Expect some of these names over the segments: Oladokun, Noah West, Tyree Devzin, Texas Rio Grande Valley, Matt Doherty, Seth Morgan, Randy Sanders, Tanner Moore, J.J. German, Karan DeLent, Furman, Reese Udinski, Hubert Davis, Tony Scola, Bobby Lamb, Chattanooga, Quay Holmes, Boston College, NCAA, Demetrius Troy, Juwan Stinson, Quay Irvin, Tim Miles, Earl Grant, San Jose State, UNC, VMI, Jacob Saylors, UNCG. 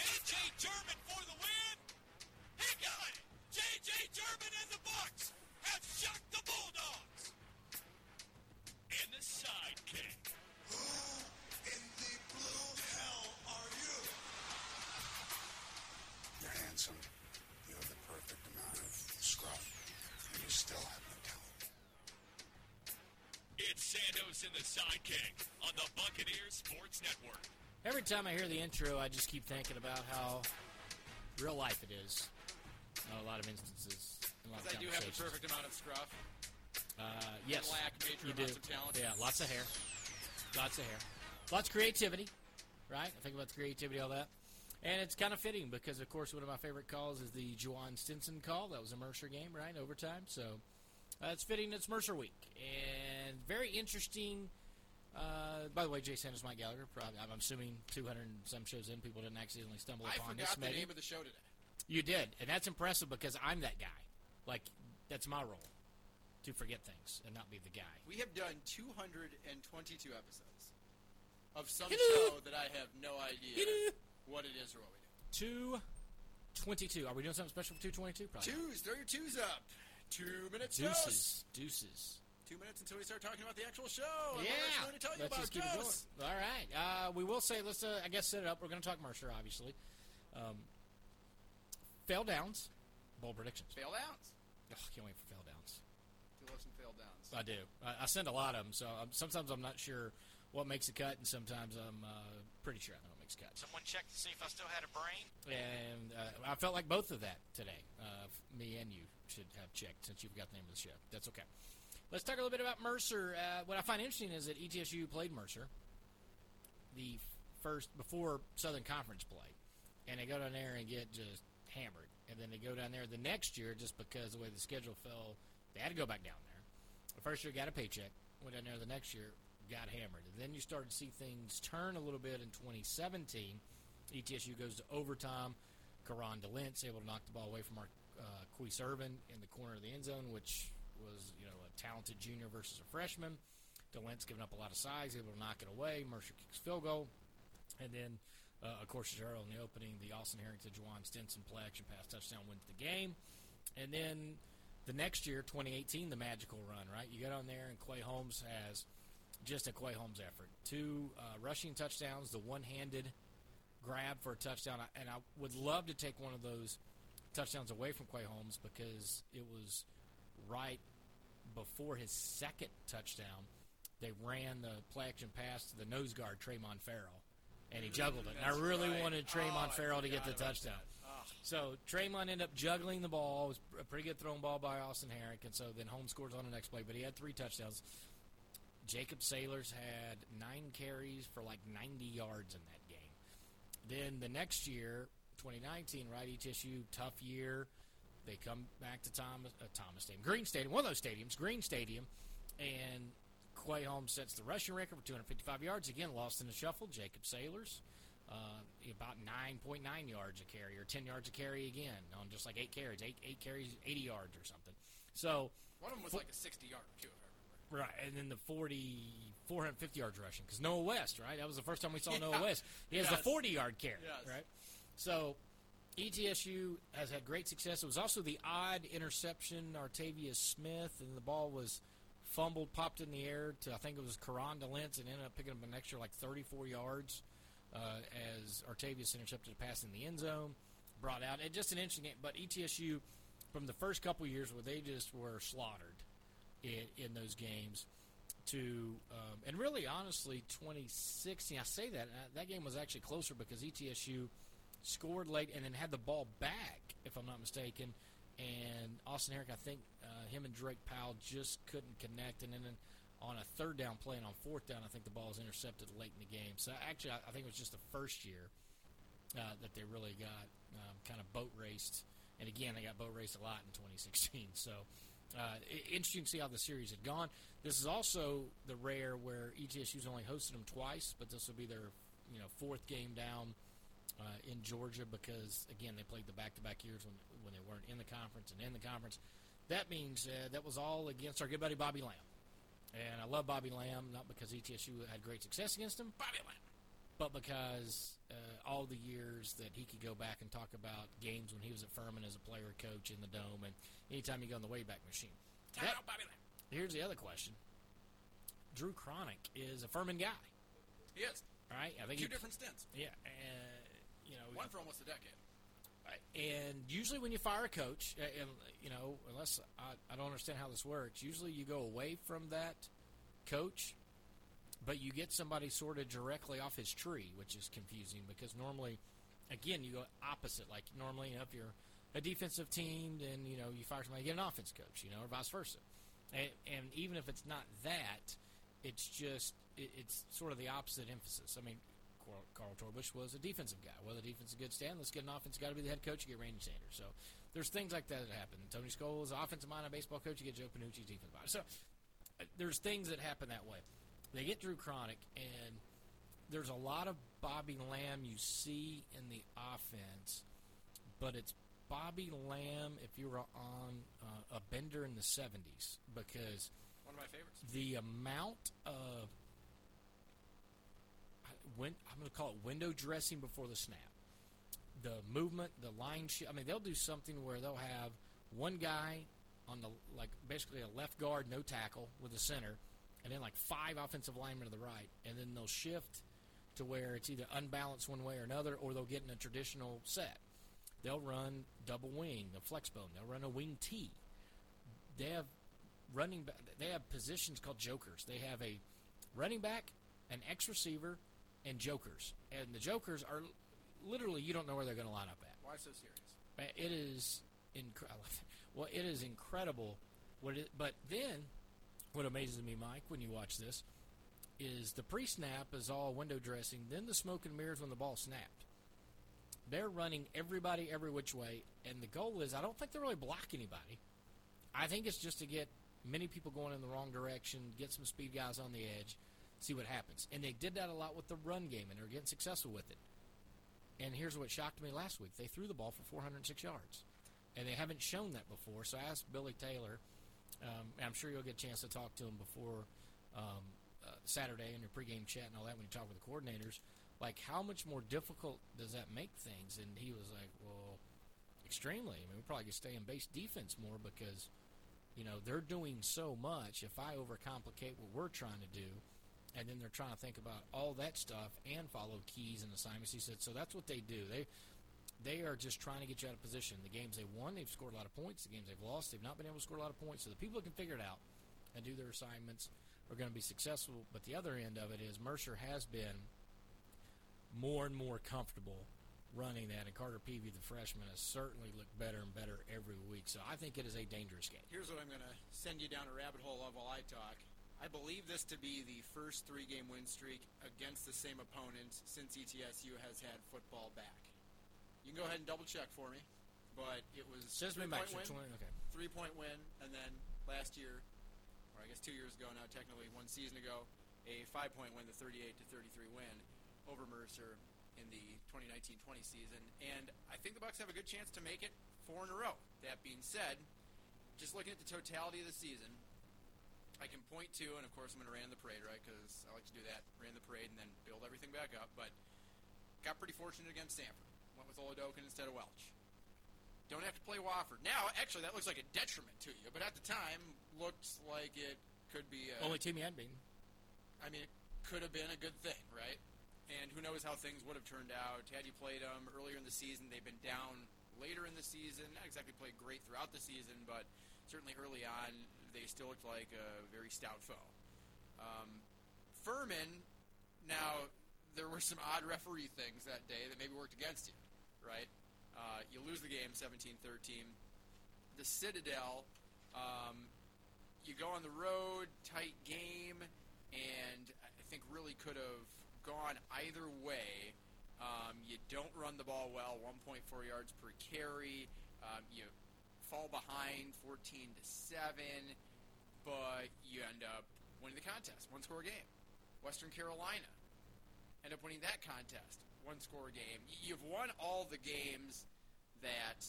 J.J. German for the win. He got it. J.J. German and the Bucs have shocked the Bulldogs. In the sidekick. Who in the blue hell are you? You're handsome. You have the perfect amount of scruff. And you still have no talent. It's Sandoz in the sidekick on the Buccaneers Sports Network. Every time I hear the intro, I just keep thinking about how real life it is. In a lot of instances. Because I do have the perfect amount of scruff. Yes. Black, major you amounts do. Of talent. Yeah, lots of hair. Lots of hair. Lots of creativity, right? I think about the creativity, all that. And it's kind of fitting because, of course, one of my favorite calls is the Juwan Stinson call. That was a Mercer game, right, overtime. So it's fitting. It's Mercer week. And very interesting. By the way, Jay Sanders, Mike Gallagher, probably, I'm assuming 200 and some shows in, people didn't accidentally stumble upon this. I forgot the name of the show today. You did, and that's impressive because I'm that guy. Like, that's my role, to forget things and not be the guy. We have done 222 episodes of some show that I have no idea what it is or what we do. 222. Are we doing something special for 222? Probably. Twos. Throw your twos up. 2 minutes. Deuces. Dose. Deuces. 2 minutes until we start talking about the actual show. Yeah. I'm going to tell you about Deuce. All right. We will say, let's, I guess, set it up. We're going to talk Mercer, obviously. Fail downs. Bold predictions. Fail downs. Oh, can't wait for fail downs. You love some fail downs. I do. I send a lot of them, so sometimes I'm not sure what makes a cut, and sometimes I'm pretty sure I know what makes a cut. Someone checked to see if I still had a brain. And I felt like both of that today. Me and you should have checked since you forgot the name of the show. That's okay. Let's talk a little bit about Mercer. What I find interesting is that ETSU played Mercer the first before Southern Conference play, and they go down there and get just hammered. And then they go down there the next year just because the way the schedule fell, they had to go back down there. The first year got a paycheck, went down there the next year, got hammered. And then you start to see things turn a little bit in 2017. ETSU goes to overtime. Karan DeLent's able to knock the ball away from our Quay Irvin in the corner of the end zone, which was, you know, a talented junior versus a freshman. DeLent's giving up a lot of size, able to knock it away. Mercer kicks field goal. And then, of course, Earl in the opening, the Austin Herrick to Juwan Stinson play action pass touchdown wins the game. And then the next year, 2018, the magical run, right? You get on there, and Quay Holmes has just a Quay Holmes effort. Two rushing touchdowns, the one-handed grab for a touchdown. And I would love to take one of those touchdowns away from Quay Holmes because it was right before his second touchdown, they ran the play action pass to the nose guard, Tremon Farrell, and he juggled it. And I really wanted Tremon Farrell to get the touchdown. So Tremon ended up juggling the ball. It was a pretty good thrown ball by Austin Herrick, and so then Holmes scores on the next play, but he had three touchdowns. Jacob Saylors had 9 carries for like 90 yards in that game. Then the next year, 2019, right, ETSU, tough year. They come back to Thomas Stadium, Green Stadium, one of those stadiums, Green Stadium, and Quay Holmes sets the rushing record for 255 yards. Again, lost in the shuffle, Jacob Saylors, about 9.9 yards a carry or 10 yards a carry again on just like 8 carries, 8 carries, 80 yards or something. So one of them was like a 60-yard, too, if I remember. Right, and then the 450 yards rushing because Noah West, right? That was the first time we saw Noah West. He has the 40-yard carry, right? So ETSU has had great success. It was also the odd interception, Artavius Smith, and the ball was fumbled, popped in the air to, I think it was Karan DeLentz, and ended up picking up an extra like 34 yards as Artavius intercepted a pass in the end zone, brought out. It's just an interesting game. But ETSU, from the first couple of years where they just were slaughtered in those games to, and really, honestly, 2016, I say that, that game was actually closer because ETSU scored late and then had the ball back, if I'm not mistaken. And Austin Herrick, I think him and Drake Powell just couldn't connect. And then on a third down play and on fourth down, I think the ball was intercepted late in the game. So actually, I think it was just the first year that they really got kind of boat raced. And again, they got boat raced a lot in 2016. So interesting to see how the series had gone. This is also the rare where ETSU's only hosted them twice, but this will be their fourth game down. In Georgia because, again, they played the back-to-back years when they weren't in the conference and in the conference. That means that was all against our good buddy Bobby Lamb. And I love Bobby Lamb, not because ETSU had great success against him. Bobby Lamb. but because all the years that he could go back and talk about games when he was at Furman as a player coach in the Dome, and anytime you go in the Wayback Machine. Here's the other question. Drew Cronic is a Furman guy. He is. Right? I think different stints. Yeah. One for almost a decade. And usually when you fire a coach, unless I don't understand how this works, usually you go away from that coach, but you get somebody sort of directly off his tree, which is confusing because normally, again, you go opposite. Like normally, if you're a defensive team, then, you fire somebody, you get an offense coach, or vice versa. And even if it's not that, it's just it's sort of the opposite emphasis. I mean, Carl Torbush was a defensive guy. Well, the defense is good, Stan. Let's get an offense. Got to be the head coach. You get Randy Sanders. So there's things like that happen. Tony Scola is an offensive mind, a baseball coach. You get Joe Panucci's defensive mind. So there's things that happen that way. They get Drew Cronic, and there's a lot of Bobby Lamb you see in the offense, but it's Bobby Lamb if you were on a bender in the 70s because one of my favorites. The amount of I'm going to call it window dressing before the snap. The movement, the line shift. I mean, they'll do something where they'll have one guy on the basically a left guard, no tackle with a center, and then five offensive linemen to the right, and then they'll shift to where it's either unbalanced one way or another, or they'll get in a traditional set. They'll run double wing, the flex bone. They'll run a wing T. They have running back. They have positions called jokers. They have a running back, an X receiver, and jokers. And the jokers are literally you don't know where they're going to line up at. Why so serious? It is incredible. Well, it is incredible. But then what amazes me, Mike, when you watch this, is the pre-snap is all window dressing, then the smoke and mirrors when the ball snapped. They're running everybody every which way, and the goal is I don't think they really block anybody. I think it's just to get many people going in the wrong direction, get some speed guys on the edge, see what happens. And they did that a lot with the run game, and they're getting successful with it. And here's what shocked me last week. They threw the ball for 406 yards, and they haven't shown that before. So I asked Billy Taylor, and I'm sure you'll get a chance to talk to him before Saturday in your pregame chat and all that when you talk with the coordinators, how much more difficult does that make things? And he was like, well, extremely. I mean, we probably could stay in base defense more because, they're doing so much. If I overcomplicate what we're trying to do, and then they're trying to think about all that stuff and follow keys and assignments, he said, so that's what they do. They are just trying to get you out of position. The games they won, they've scored a lot of points. The games they've lost, they've not been able to score a lot of points. So the people that can figure it out and do their assignments are going to be successful. But the other end of it is Mercer has been more and more comfortable running that, and Carter Peavy, the freshman, has certainly looked better and better every week. So I think it is a dangerous game. Here's what I'm going to send you down a rabbit hole of while I talk. I believe this to be the first three-game win streak against the same opponent since ETSU has had football back. You can go ahead and double-check for me, but it was three-point win, and then last year, or I guess 2 years ago now, technically one season ago, a 5-point win, the 38-33 win over Mercer in the 2019-20 season. And I think the Bucs have a good chance to make it four in a row. That being said, just looking at the totality of the season, I can point to, and of course I'm going to ran the parade, right, because I like to do that, ran the parade and then build everything back up, but got pretty fortunate against Stanford. Went with Oladokun instead of Welch. Don't have to play Wofford. Now, actually, that looks like a detriment to you, but at the time, looked like it could be a... Only team you had beaten. I mean, it could have been a good thing, right? And who knows how things would have turned out. Had you played them earlier in the season, they've been down later in the season. Not exactly played great throughout the season, but certainly early on, they still looked like a very stout foe. Furman, now, there were some odd referee things that day that maybe worked against you, right? You lose the game 17-13. The Citadel, you go on the road, tight game, and I think really could have gone either way. You don't run the ball well, 1.4 yards per carry. You fall behind 14-7, but you end up winning the contest, one-score game. Western Carolina, end up winning that contest, one-score game. You've won all the games that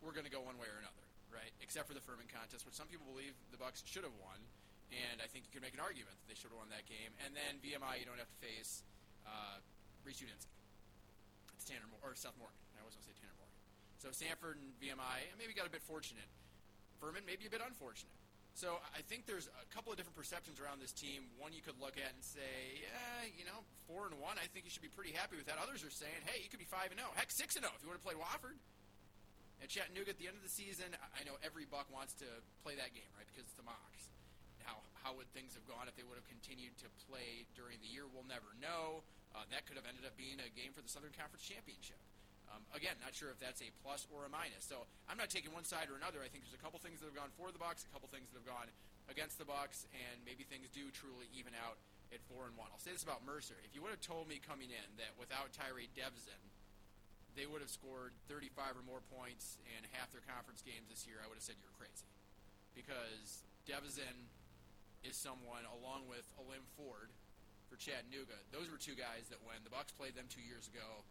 were going to go one way or another, right? Except for the Furman contest, which some people believe the Bucs should have won, and I think you can make an argument that they should have won that game. And then VMI, you don't have to face Reese Udinski. It's Tanner Moore, or Seth Morgan. I always want to say Tanner Morgan. So Stanford and VMI maybe got a bit fortunate. Furman maybe a bit unfortunate. So I think there's a couple of different perceptions around this team. One you could look at and say, yeah, 4-1, I think you should be pretty happy with that. Others are saying, hey, you could be 5-0. Heck, 6-0 if you want to play Wofford. And Chattanooga at the end of the season, I know every Buck wants to play that game, right, because it's the Mocs. How would things have gone if they would have continued to play during the year? We'll never know. That could have ended up being a game for the Southern Conference Championship. Again, not sure if that's a plus or a minus. So I'm not taking one side or another. I think there's a couple things that have gone for the Bucs, a couple things that have gone against the Bucs, and maybe things do truly even out at 4-1. I'll say this about Mercer. If you would have told me coming in that without Tyree Devzin, they would have scored 35 or more points in half their conference games this year, I would have said you're crazy. Because Devzin is someone, along with Alim Ford for Chattanooga, those were two guys that when the Bucs played them 2 years ago,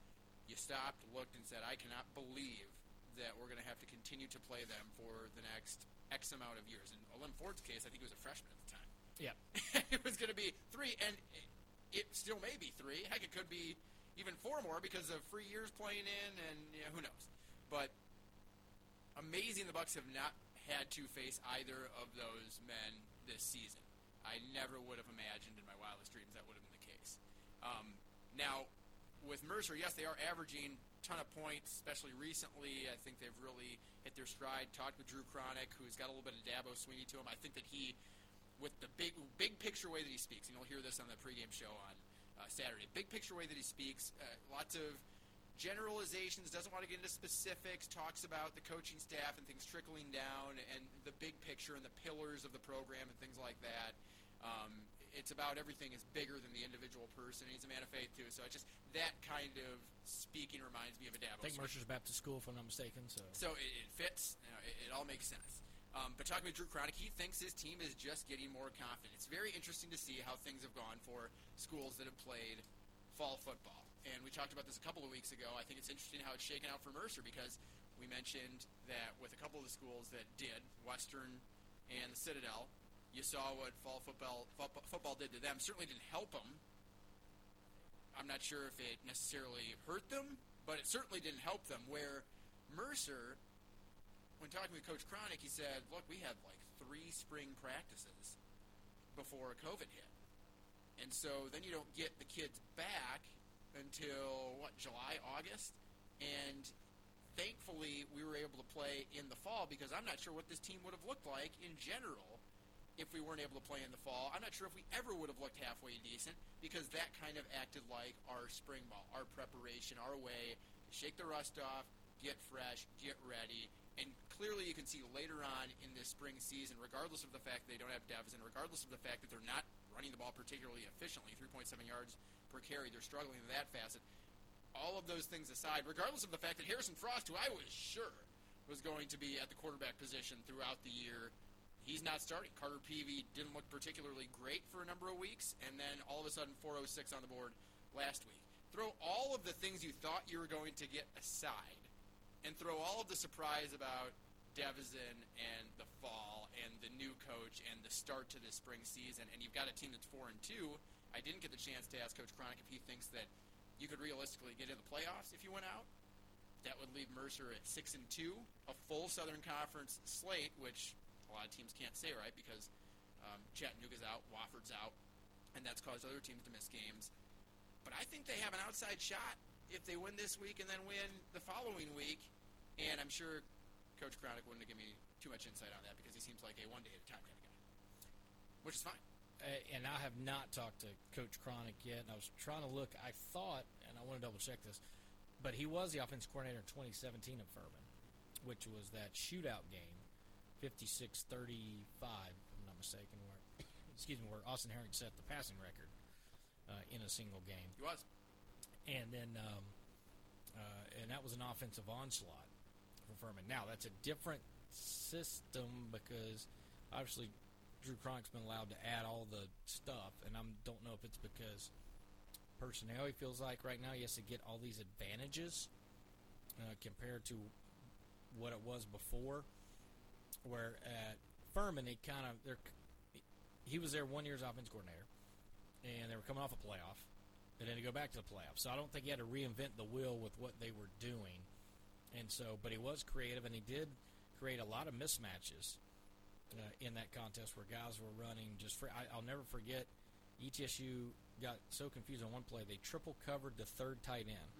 you stopped, looked, and said, I cannot believe that we're going to have to continue to play them for the next X amount of years. In Alim Ford's case, I think he was a freshman at the time. Yeah. It was going to be three, and it still may be three. Heck, it could be even four more because of free years playing in, and who knows. But amazing the Bucs have not had to face either of those men this season. I never would have imagined in my wildest dreams that would have been the case. Now, with Mercer, yes, they are averaging a ton of points, especially recently. I think they've really hit their stride. Talked with Drew Cronic, who's got a little bit of Dabo Sweeney to him. I think that he, with the big picture way that he speaks, and you'll hear this on the pregame show on Saturday, big picture way that he speaks, lots of generalizations, doesn't want to get into specifics, talks about the coaching staff and things trickling down and the big picture and the pillars of the program and things like that. It's about everything is bigger than the individual person. He's a man of faith, too. So it's just that kind of speaking reminds me of a Dabo. I think Mercer's Baptist School, if I'm not mistaken. So it fits. It all makes sense. But talking with Drew Cronic, he thinks his team is just getting more confident. It's very interesting to see how things have gone for schools that have played fall football. And we talked about this a couple of weeks ago. I think it's interesting how it's shaken out for Mercer because we mentioned that with a couple of the schools that did, Western and the Citadel, you saw what fall football did to them. Certainly didn't help them. I'm not sure if it necessarily hurt them, but it certainly didn't help them. Where Mercer, when talking with Coach Cronic, he said, look, we had like 3 spring practices before COVID hit. And so then you don't get the kids back until, July, August? And thankfully we were able to play in the fall because I'm not sure what this team would have looked like in general if we weren't able to play in the fall. I'm not sure if we ever would have looked halfway decent because that kind of acted like our spring ball, our preparation, our way to shake the rust off, get fresh, get ready. And clearly you can see later on in this spring season, regardless of the fact that they don't have Devs and regardless of the fact that they're not running the ball particularly efficiently, 3.7 yards per carry, they're struggling in that facet. All of those things aside, regardless of the fact that Harrison Frost, who I was sure was going to be at the quarterback position throughout the year, he's not starting. Carter Peavy didn't look particularly great for a number of weeks, and then all of a sudden 406 on the board last week. Throw all of the things you thought you were going to get aside, and throw all of the surprise about Devzin and the fall and the new coach and the start to this spring season, and you've got a team that's 4-2. I didn't get the chance to ask Coach Cronic if he thinks that you could realistically get in the playoffs if you went out. That would leave Mercer at 6-2, a full Southern Conference slate, which a lot of teams can't say, right, because Chattanooga's out, Wofford's out, and that's caused other teams to miss games. But I think they have an outside shot if they win this week and then win the following week, and I'm sure Coach Cronic wouldn't have given me too much insight on that because he seems like a one-day-at-a-time kind of guy, which is fine. And I have not talked to Coach Cronic yet, and I was trying to look. I thought, and I want to double-check this, but he was the offensive coordinator in 2017 at Furman, which was that shootout game. 56-35, if I'm not mistaken, where Austin Herrick set the passing record in a single game. He was. And then and that was an offensive onslaught for Furman. Now, that's a different system because, obviously, Drew Cronic's been allowed to add all the stuff, and I don't know if it's because personnel he feels like right now he has to get all these advantages compared to what it was before. Where at Furman, he was their 1 year's offense coordinator, and they were coming off a playoff, They didn't go back to the playoffs. So I don't think he had to reinvent the wheel with what they were doing. And so, but he was creative, and he did create a lot of mismatches in that contest where guys were running just free. I'll never forget, ETSU got so confused on one play, they triple covered the third tight end,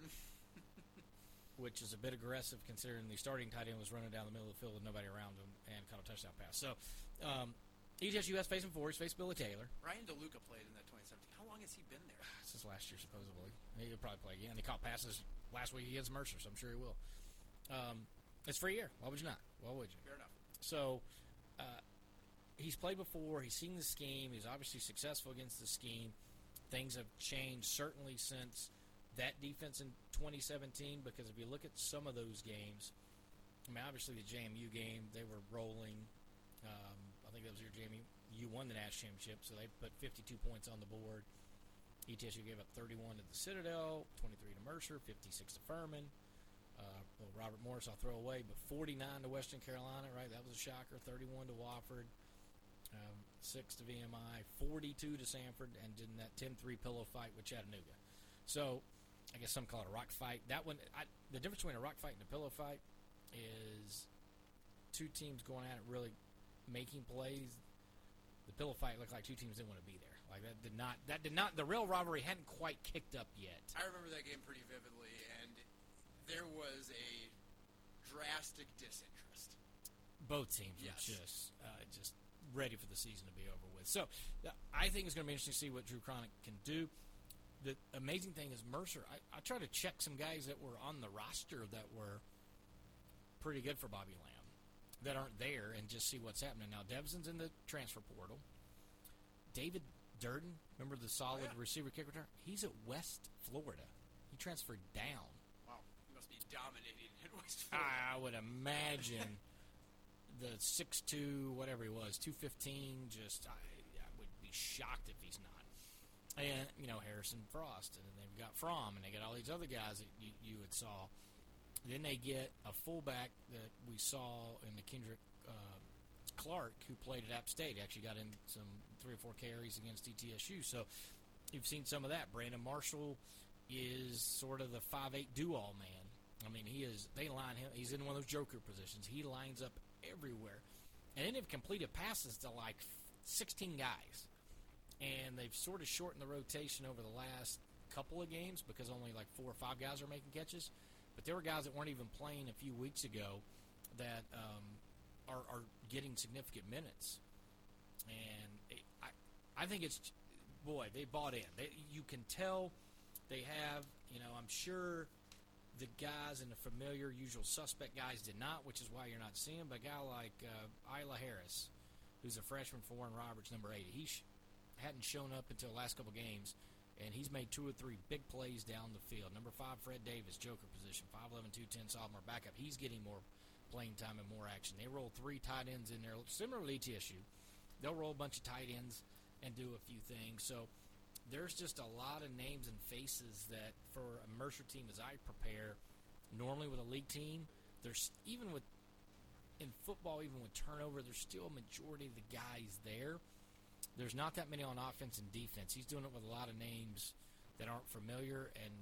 which is a bit aggressive considering the starting tight end was running down the middle of the field with nobody around him and caught a touchdown pass. So, ETSU has faced him four. He's faced Billy Taylor. Ryan DeLuca played in that 2017. How long has he been there? Since last year, supposedly. He'll probably play again. He caught passes last week against Mercer, so I'm sure he will. It's free year. Why would you not? Why would you? Fair enough. So, he's played before. He's seen the scheme. He's obviously successful against the scheme. Things have changed, certainly, since that defense in 2017, because if you look at some of those games, I mean, obviously the JMU game, they were rolling. I think that was your JMU. You won the national championship, so they put 52 points on the board. ETSU gave up 31 to the Citadel, 23 to Mercer, 56 to Furman. Well, Robert Morris, I'll throw away, but 49 to Western Carolina, right? That was a shocker. 31 to Wofford, 6 to VMI, 42 to Sanford, and did that 10-3 pillow fight with Chattanooga. So, I guess some call it a rock fight. That one, the difference between a rock fight and a pillow fight is two teams going at it really making plays. The pillow fight looked like two teams didn't want to be there. Like, that did not, the real rivalry hadn't quite kicked up yet. I remember that game pretty vividly, and there was a drastic disinterest. Both teams were just ready for the season to be over with. So, I think it's going to be interesting to see what Drew Cronic can do. The amazing thing is Mercer, I tried to check some guys that were on the roster that were pretty good for Bobby Lamb that aren't there and just see what's happening. Now, Devson's in the transfer portal. David Durden, remember the solid receiver kick return? He's at West Florida. He transferred down. Wow, he must be dominating at West Florida. I would imagine the 6'2", whatever he was, 215, just I would be shocked if he's not. And, you know, Harrison Frost, and then they've got Fromm, and they got all these other guys that you had saw. Then they get a fullback that we saw in the Kendrick Clark, who played at App State. He actually got in some 3 or 4 carries against ETSU. So you've seen some of that. Brandon Marshall is sort of the 5'8 do-all man. I mean, they line him. He's in one of those joker positions. He lines up everywhere. And then they've completed passes to, like, 16 guys. And they've sort of shortened the rotation over the last couple of games because only like 4 or 5 guys are making catches. But there were guys that weren't even playing a few weeks ago that are getting significant minutes. And I think it's, boy, they bought in. You can tell they have, you know, I'm sure the guys and the familiar usual suspect guys did not, which is why you're not seeing them. But a guy like Isla Harris, who's a freshman for Warren Roberts, number 80, he hadn't shown up until the last couple games, and he's made 2 or 3 big plays down the field. Number 5, Fred Davis, joker position, 5'11", 210, sophomore backup. He's getting more playing time and more action. They roll 3 tight ends in there. Similar to ETSU, they'll roll a bunch of tight ends and do a few things. So there's just a lot of names and faces that for a Mercer team as I prepare, normally with a league team, there's even with in football, even with turnover, there's still a majority of the guys there. There's not that many on offense and defense. He's doing it with a lot of names that aren't familiar, and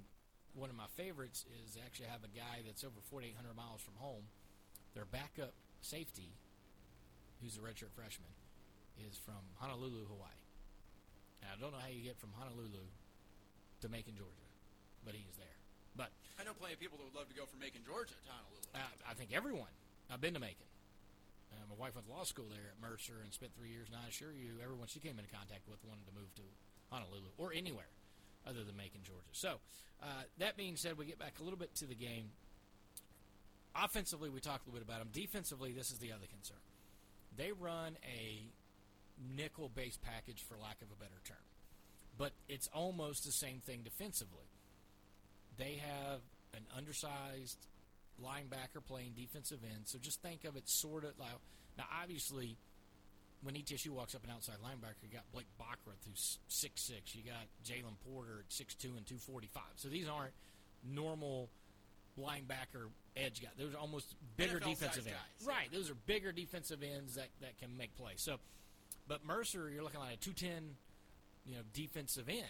one of my favorites is actually have a guy that's over 4,800 miles from home. Their backup safety, who's a redshirt freshman, is from Honolulu, Hawaii. And I don't know how you get from Honolulu to Macon, Georgia, but he is there. But I know plenty of people that would love to go from Macon, Georgia to Honolulu. I think everyone. I've been to Macon. My wife went to law school there at Mercer and spent 3 years, and I assure you, everyone she came into contact with wanted to move to Honolulu or anywhere other than Macon, Georgia. So, that being said, we get back a little bit to the game. Offensively, we talked a little bit about them. Defensively, this is the other concern. They run a nickel-based package, for lack of a better term. But it's almost the same thing defensively. They have an undersized linebacker playing defensive end, so just think of it sort of like, now obviously when ETSU walks up an outside linebacker, you got Blake Bachrath, who's 6'6", you got Jalen Porter at 6'2" and 245, so these aren't normal linebacker edge guys. Those are almost bigger NFL defensive ends. Guys. Right, those are bigger defensive ends that can make plays. So, but Mercer, you're looking like a 210, you know, defensive end.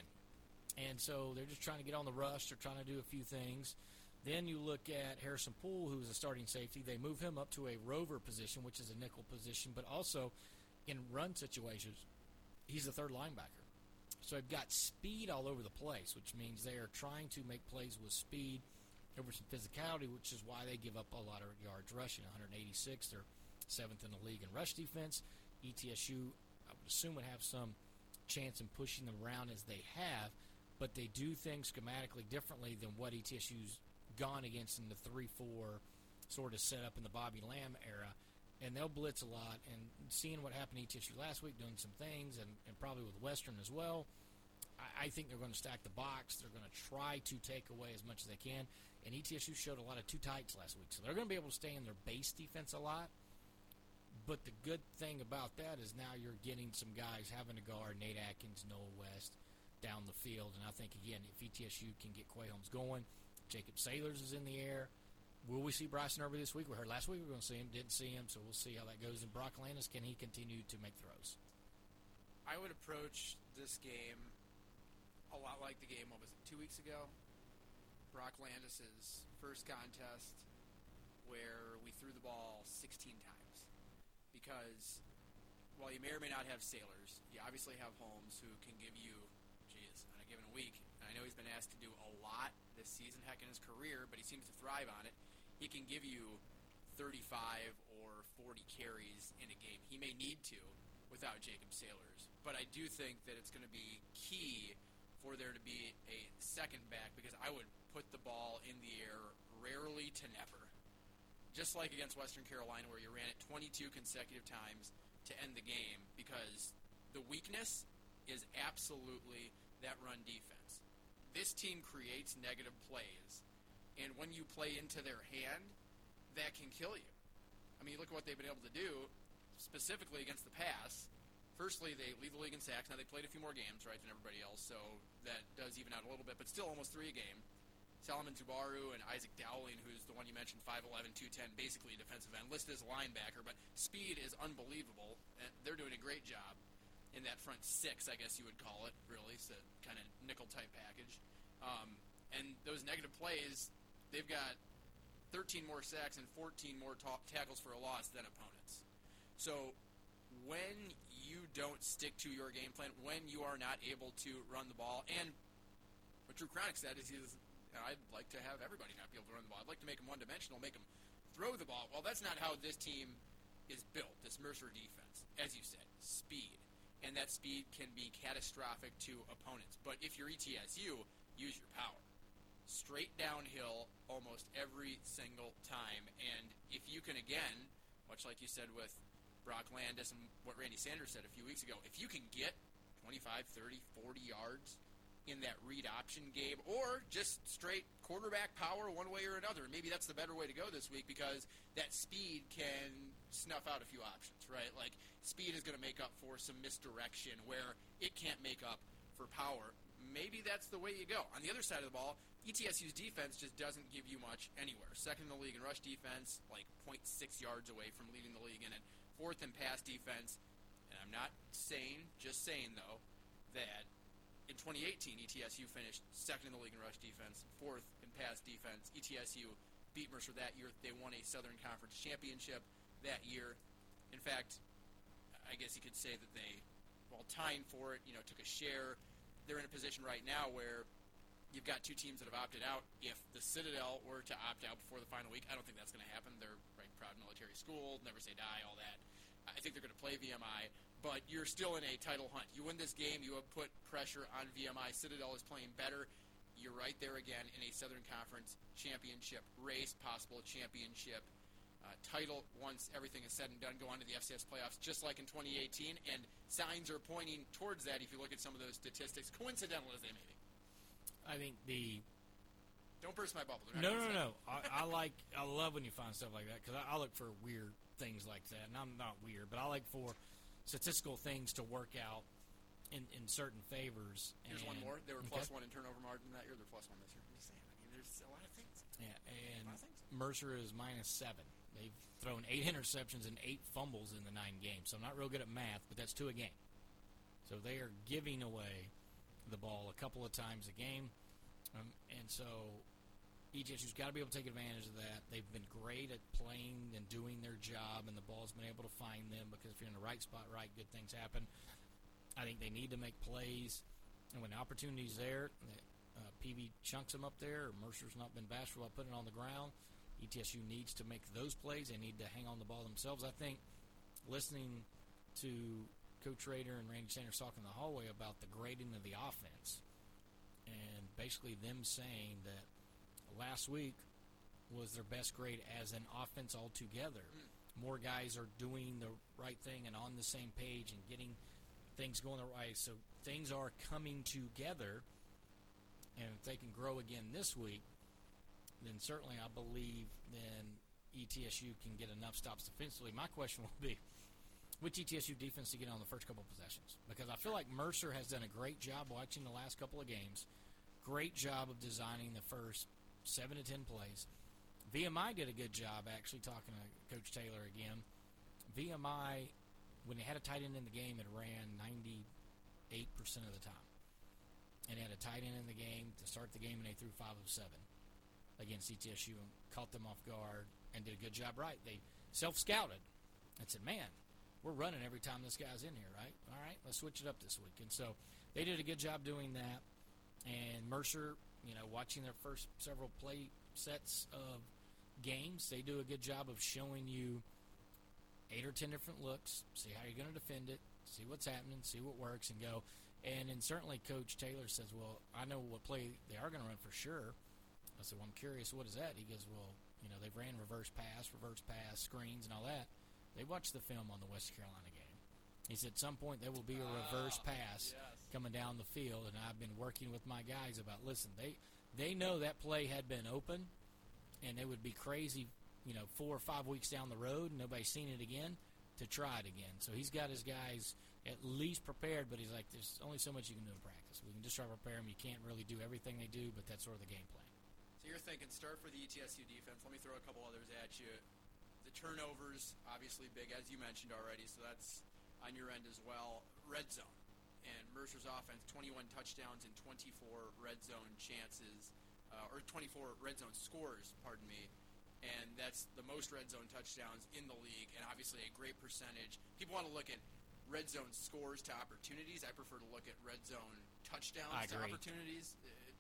And so they're just trying to get on the rush. They're trying to do a few things. Then you look at Harrison Poole, who is a starting safety. They move him up to a rover position, which is a nickel position, but also in run situations, he's the third linebacker. So they've got speed all over the place, which means they are trying to make plays with speed over some physicality, which is why they give up a lot of yards rushing, 186. They're 7th in the league in rush defense. ETSU, I would assume, would have some chance in pushing them around as they have, but they do things schematically differently than what ETSU's gone against in the 3-4 sort of setup in the Bobby Lamb era. And they'll blitz a lot, and seeing what happened to ETSU last week, doing some things, and probably with Western as well, I think they're going to stack the box. They're going to try to take away as much as they can. And ETSU showed a lot of two tights last week, so they're going to be able to stay in their base defense a lot. But the good thing about that is now you're getting some guys having to guard Nate Atkins, Noah West, down the field. And I think, again, if ETSU can get Quay Holmes going, Jacob Saylors is in the air. Will we see Bryson Irby this week? We heard last week we were going to see him. Didn't see him, so we'll see how that goes. And Brock Landis, can he continue to make throws? I would approach this game a lot like the game, what was it, 2 weeks ago? Brock Landis' first contest where we threw the ball 16 times. Because while you may or may not have Sailors, you obviously have Holmes, who can give you, on a given week, and I know he's been asked to do a lot this season, heck, in his career, but he seems to thrive on it. He can give you 35 or 40 carries in a game. He may need to without Jacob Saylors, but I do think that it's going to be key for there to be a second back, because I would put the ball in the air rarely to never. Just like against Western Carolina, where you ran it 22 consecutive times to end the game, because the weakness is absolutely that run defense. This team creates negative plays, and when you play into their hand, that can kill you. I mean, look at what they've been able to do, specifically against the pass. Firstly, they lead the league in sacks. Now, they played a few more games, right, than everybody else, so that does even out a little bit, but still almost three a game. Solomon Tubaru and Isaac Dowling, who's the one you mentioned, 5'11", 210, basically a defensive end, listed as a linebacker, but speed is unbelievable. They're doing a great job in that front six, I guess you would call it, really. It's a kind of nickel-type package. And those negative plays, they've got 13 more sacks and 14 more tackles for a loss than opponents. So when you don't stick to your game plan, when you are not able to run the ball, and what Drew Cronic said is, I'd like to have everybody not be able to run the ball. I'd like to make them one-dimensional, make them throw the ball. Well, that's not how this team is built, this Mercer defense. As you said, speed. And that speed can be catastrophic to opponents. But if you're ETSU, use your power. Straight downhill almost every single time. And if you can, again, much like you said with Brock Landis and what Randy Sanders said a few weeks ago, if you can get 25, 30, 40 yards in that read option game, or just straight quarterback power one way or another. And maybe that's the better way to go this week, because that speed can snuff out a few options, right? Like, speed is going to make up for some misdirection where it can't make up for power. Maybe that's the way you go. On the other side of the ball, ETSU's defense just doesn't give you much anywhere. Second in the league in rush defense, like 0.6 yards away from leading the league in it. Fourth in pass defense, and I'm not saying, just saying, though, that in 2018, ETSU finished second in the league in rush defense, fourth in pass defense. ETSU beat Mercer that year. They won a Southern Conference championship that year. In fact, I guess you could say that they, while tying for it, took a share. They're in a position right now where you've got two teams that have opted out. If the Citadel were to opt out before the final week, I don't think that's going to happen. They're a proud military school, never say die, all that. I think they're going to play VMI. But you're still in a title hunt. You win this game, you have put pressure on VMI. Citadel is playing better. You're right there again in a Southern Conference championship race, possible championship title once everything is said and done. Go on to the FCS playoffs just like in 2018, and signs are pointing towards that if you look at some of those statistics, coincidental as they may be. I think the – don't burst my bubble. No. I love when you find stuff like that, because I look for weird things like that, and I'm not weird, but I like for – statistical things to work out in certain favors. Here's one more. They were plus one in turnover margin that year. They're plus one this year. I'm just saying. I mean, there's a lot of things. Yeah, and Mercer is -7. They've thrown 8 interceptions and 8 fumbles in the 9 games. So I'm not real good at math, but that's 2 a game. So they are giving away the ball a couple of times a game. And so ETSU's got to be able to take advantage of that. They've been great at playing and doing their job, and the ball's been able to find them because if you're in the right spot, right, good things happen. I think they need to make plays. And when the opportunity's there, Peavy chunks them up there. Mercer's not been bashful about putting it on the ground. ETSU needs to make those plays. They need to hang on the ball themselves. I think listening to Coach Rader and Randy Sanders talking in the hallway about the grading of the offense and basically them saying that last week was their best grade as an offense altogether. More guys are doing the right thing and on the same page and getting things going the right way. So things are coming together, and if they can grow again this week, then certainly I believe then ETSU can get enough stops defensively. My question will be, which ETSU defense to get on the first couple of possessions? Because I feel like Mercer has done a great job watching the last couple of games, great job of designing the first 7 to 10 plays. VMI did a good job, actually, talking to Coach Taylor again. VMI, when they had a tight end in the game, it ran 98% of the time. And had a tight end in the game to start the game, and they threw 5 of 7 against ETSU and caught them off guard and did a good job right. They self-scouted and said, man, we're running every time this guy's in here, right? All right, let's switch it up this week. And so they did a good job doing that. And Mercer, you know, watching their first several play sets of games, they do a good job of showing you 8 or 10 different looks, see how you're going to defend it, see what's happening, see what works, and go. And then certainly Coach Taylor says, well, I know what play they are going to run for sure. I said, well, I'm curious, what is that? He goes, well, you know, they've ran reverse pass, screens, and all that. They watched the film on the Western Carolina game. He said, at some point there will be a reverse pass coming down the field, and I've been working with my guys about, listen, they know that play had been open, and it would be crazy, you know, 4 or 5 weeks down the road, and nobody's seen it again, to try it again. So he's got his guys at least prepared, but he's like, there's only so much you can do in practice. We can just try to prepare them. You can't really do everything they do, but that's sort of the game plan. So you're thinking start for the ETSU defense. Let me throw a couple others at you. The turnovers, obviously big, as you mentioned already, so that's on your end as well. Red zone. And Mercer's offense, 21 touchdowns and 24 red zone chances, or 24 red zone scores, pardon me, and that's the most red zone touchdowns in the league, and obviously a great percentage. People want to look at red zone scores to opportunities. I prefer to look at red zone touchdowns to opportunities,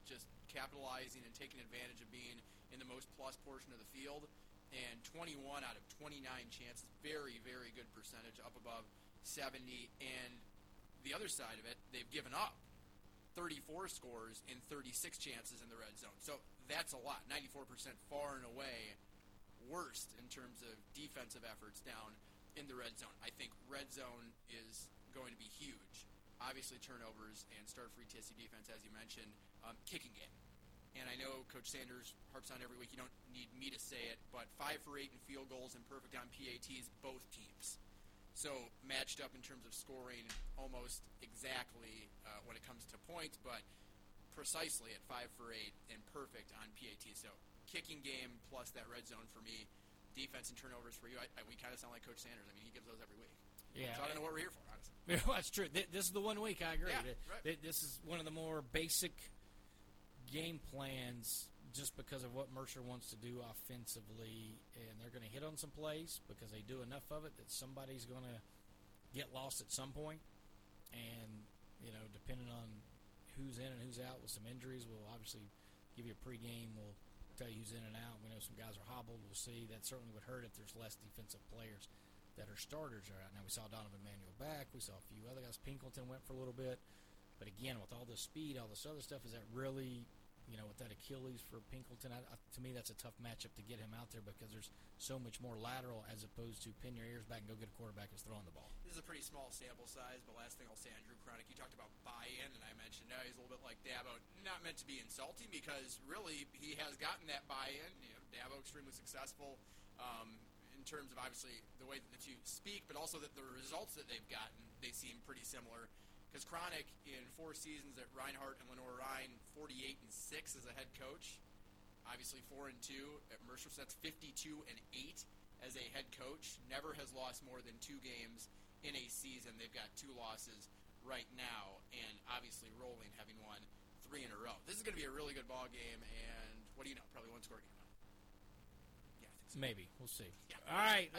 just capitalizing and taking advantage of being in the most plus portion of the field, and 21 out of 29 chances, very, very good percentage, up above 70, and the other side of it, they've given up 34 scores in 36 chances in the red zone. So that's a lot, 94% far and away worst in terms of defensive efforts down in the red zone. I think red zone is going to be huge. Obviously turnovers and start for ETSU defense, as you mentioned, kicking game. And I know Coach Sanders harps on every week, you don't need me to say it, but 5 for 8 in field goals and perfect on PATs, both teams. So matched up in terms of scoring almost exactly when it comes to points, but precisely at 5 for 8 and perfect on PAT. So kicking game plus that red zone for me, defense and turnovers for you. We kind of sound like Coach Sanders. I mean, he gives those every week. Yeah. So I don't know what we're here for, honestly. Yeah, well, that's true. This is the 1 week, I agree. Yeah, right. This is one of the more basic game plans just because of what Mercer wants to do offensively, and they're going to hit on some plays because they do enough of it that somebody's going to get lost at some point. And, you know, depending on who's in and who's out with some injuries, we'll obviously give you a pregame. We'll tell you who's in and out. We know some guys are hobbled. We'll see. That certainly would hurt if there's less defensive players that are starters right now. We saw Donovan Manuel back. We saw a few other guys. Pinkleton went for a little bit. But, again, with all the speed, all this other stuff, is that really – you know, with that Achilles for Pinkleton, to me that's a tough matchup to get him out there because there's so much more lateral as opposed to pin your ears back and go get a quarterback who's throwing the ball. This is a pretty small sample size, but last thing I'll say on Drew Cronic, you talked about buy-in, and I mentioned now he's a little bit like Dabo. Not meant to be insulting because, really, he has gotten that buy-in. You know, Dabo extremely successful in terms of, obviously, the way that the two speak, but also that the results that they've gotten, they seem pretty similar. Because Cronic, in 4 seasons at Reinhardt and Lenore Ryan, 48-6 as a head coach. Obviously 4-2 at Mercer, so that's 52-8 as a head coach. Never has lost more than 2 games in a season. They've got 2 losses right now, and obviously rolling, having won 3 in a row. This is going to be a really good ball game, and what do you know? Probably one score game. Yeah, I think so. Maybe. We'll see. Yeah. All right,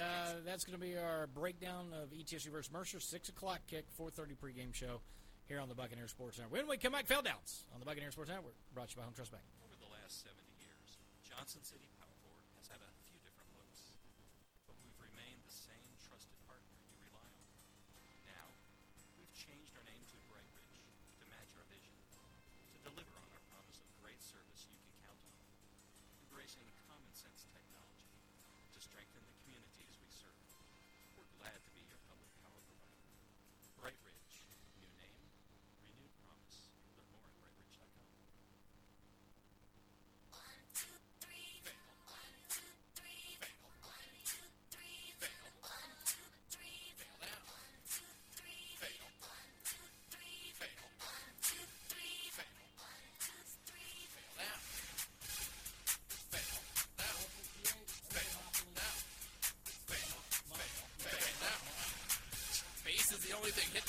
that's going to be our breakdown of ETSU versus Mercer. 6 o'clock kick, 4:30 pregame show here on the Buccaneers Sports Network. When we come back, Fell Downs on the Buccaneers Sports Network, brought to you by Home Trust Bank. Over the last 70 years, Johnson City Power Forward has had a few different looks, but we've remained the same trusted partner you rely on. Now, we've changed our name to Bright Ridge to match our vision, to deliver on our promise of great service you can count on, embracing common sense technology to strengthen the communities we serve. We're glad to be your public power provider. Bright Ridge.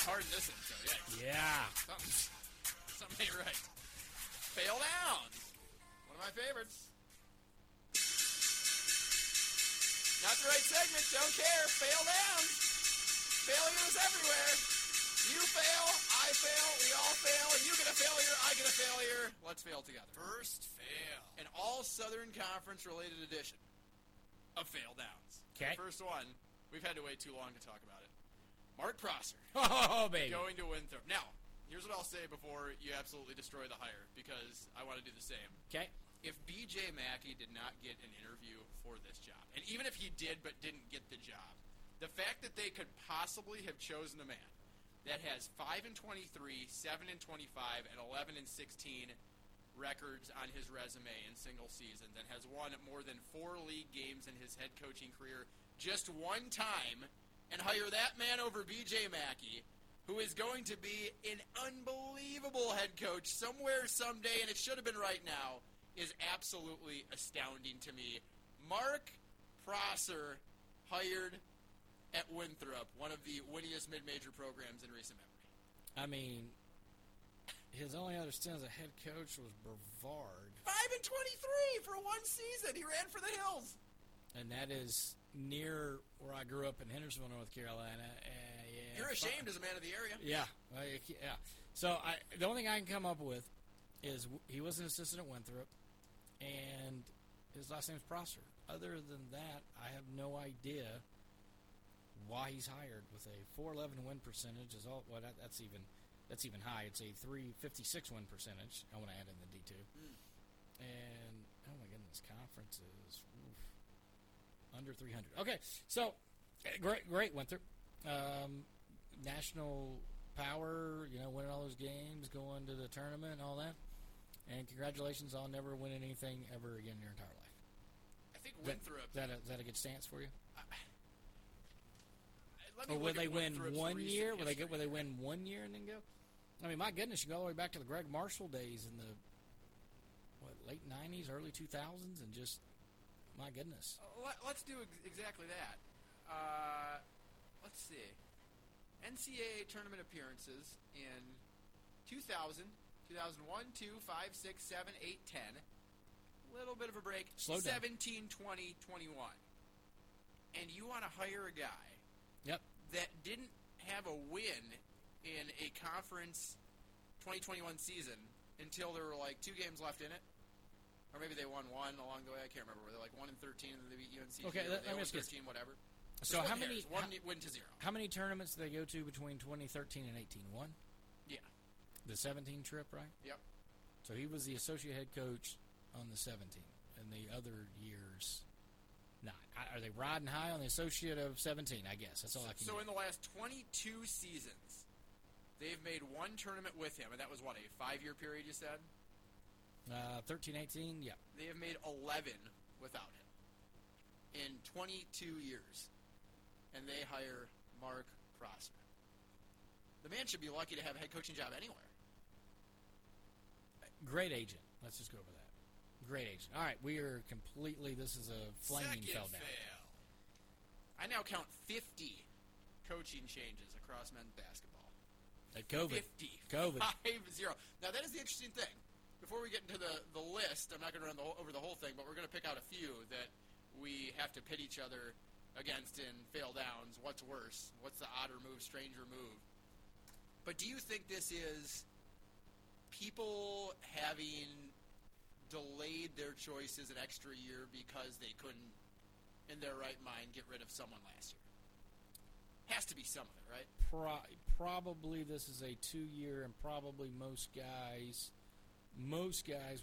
Hard in this intro, yeah. Yeah. Something ain't right. Fail down. One of my favorites. Not the right segment. Don't care. Fail down. Failure is everywhere. You fail. I fail. We all fail. You get a failure. I get a failure. Let's fail together. First fail. An all Southern Conference related edition of Fail Downs. Okay. The first one. We've had to wait too long to talk about it. Mark Prosser. Oh, baby. Going to Winthrop. Now, here's what I'll say before you absolutely destroy the hire, because I want to do the same. Okay. If B.J. Mackey did not get an interview for this job, and even if he did but didn't get the job, the fact that they could possibly have chosen a man that has 5-23, 7-25, and 11-16 records on his resume in single seasons and has won more than 4 league games in his head coaching career just one time, and hire that man over B.J. Mackey, who is going to be an unbelievable head coach somewhere someday, and it should have been right now, is absolutely astounding to me. Mark Prosser hired at Winthrop, one of the winningest mid-major programs in recent memory. I mean, his only other stint as a head coach was Brevard. 5-23 for one season. He ran for the Hills. And that is near where I grew up in Hendersonville, North Carolina. Yeah, you're ashamed as a man of the area. Yeah. Yeah. So the only thing I can come up with is he was an assistant at Winthrop, and his last name's Prosser. Other than that, I have no idea why he's hired with a 411 win percentage. Is all well, that's even high. It's a 356 win percentage. I want to add in the D2. And oh my goodness, conferences. Under 300. Okay, so great Winthrop. National power, winning all those games, going to the tournament and all that. And congratulations, I'll never win anything ever again in your entire life. I think Winthrop... Is that a good stance for you? Or would they win one year? Would they win 1 year and then go? I mean, my goodness, you go all the way back to the Greg Marshall days in the, late 90s, early 2000s, and just... My goodness. Let's do exactly that. Let's see. NCAA tournament appearances in 2000, 2001, 2, 5, 6, 7, 8, 10. A little bit of a break. Slow down. 17, 20, 21. And you want to hire a guy that didn't have a win in a conference 2021 season until there were 2 games left in it? Or maybe they won one along the way. I can't remember. Were they 1-13 and they beat UNC? Okay, let me ask you. 13, whatever. So how many? One win to 0. How many tournaments did they go to between 2013 and 18? One. Yeah. The 17 trip, right? Yep. So he was the associate head coach on the 17, and the other years, not. Are they riding high on the associate of 17? I guess that's all I can. So in the last 22 seasons, they've made one tournament with him, and that was what, a 5-year period? You said. 13-18, yeah. They have made 11 without him in 22 years, and they hire Mark Prosser. The man should be lucky to have a head coaching job anywhere. Great agent. Let's just go over that. Great agent. All right, we are completely, this is a flaming fell down. I now count 50 coaching changes across men's basketball. That COVID. 55-0. Now, that is the interesting thing. Before we get into the list, I'm not going to run over the whole thing, but we're going to pick out a few that we have to pit each other against in fail downs. What's worse? What's the odder move, stranger move? But do you think this is people having delayed their choices an extra year because they couldn't, in their right mind, get rid of someone last year? Has to be some of it, right? Probably this is a 2-year, and probably most guys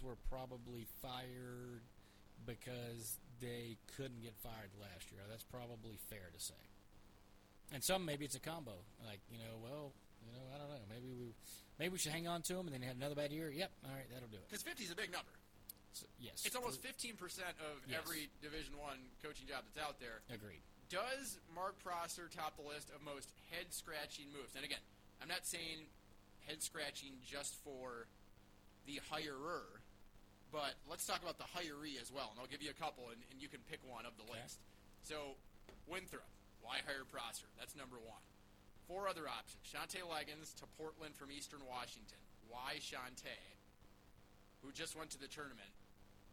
were probably fired because they couldn't get fired last year. That's probably fair to say. And some, maybe it's a combo. Like, I don't know. Maybe we should hang on to him and then have another bad year. Yep, all right, that'll do it. Because 50 is a big number. So, yes. It's almost 15% of every Division I coaching job that's out there. Agreed. Does Mark Prosser top the list of most head-scratching moves? And again, I'm not saying head-scratching just for the hirer, but let's talk about the hiree as well. And I'll give you a couple, and you can pick one of the list. So Winthrop, why hire Prosser? That's number one. Four other options. Shantay Legans to Portland from Eastern Washington. Why Shantay, who just went to the tournament,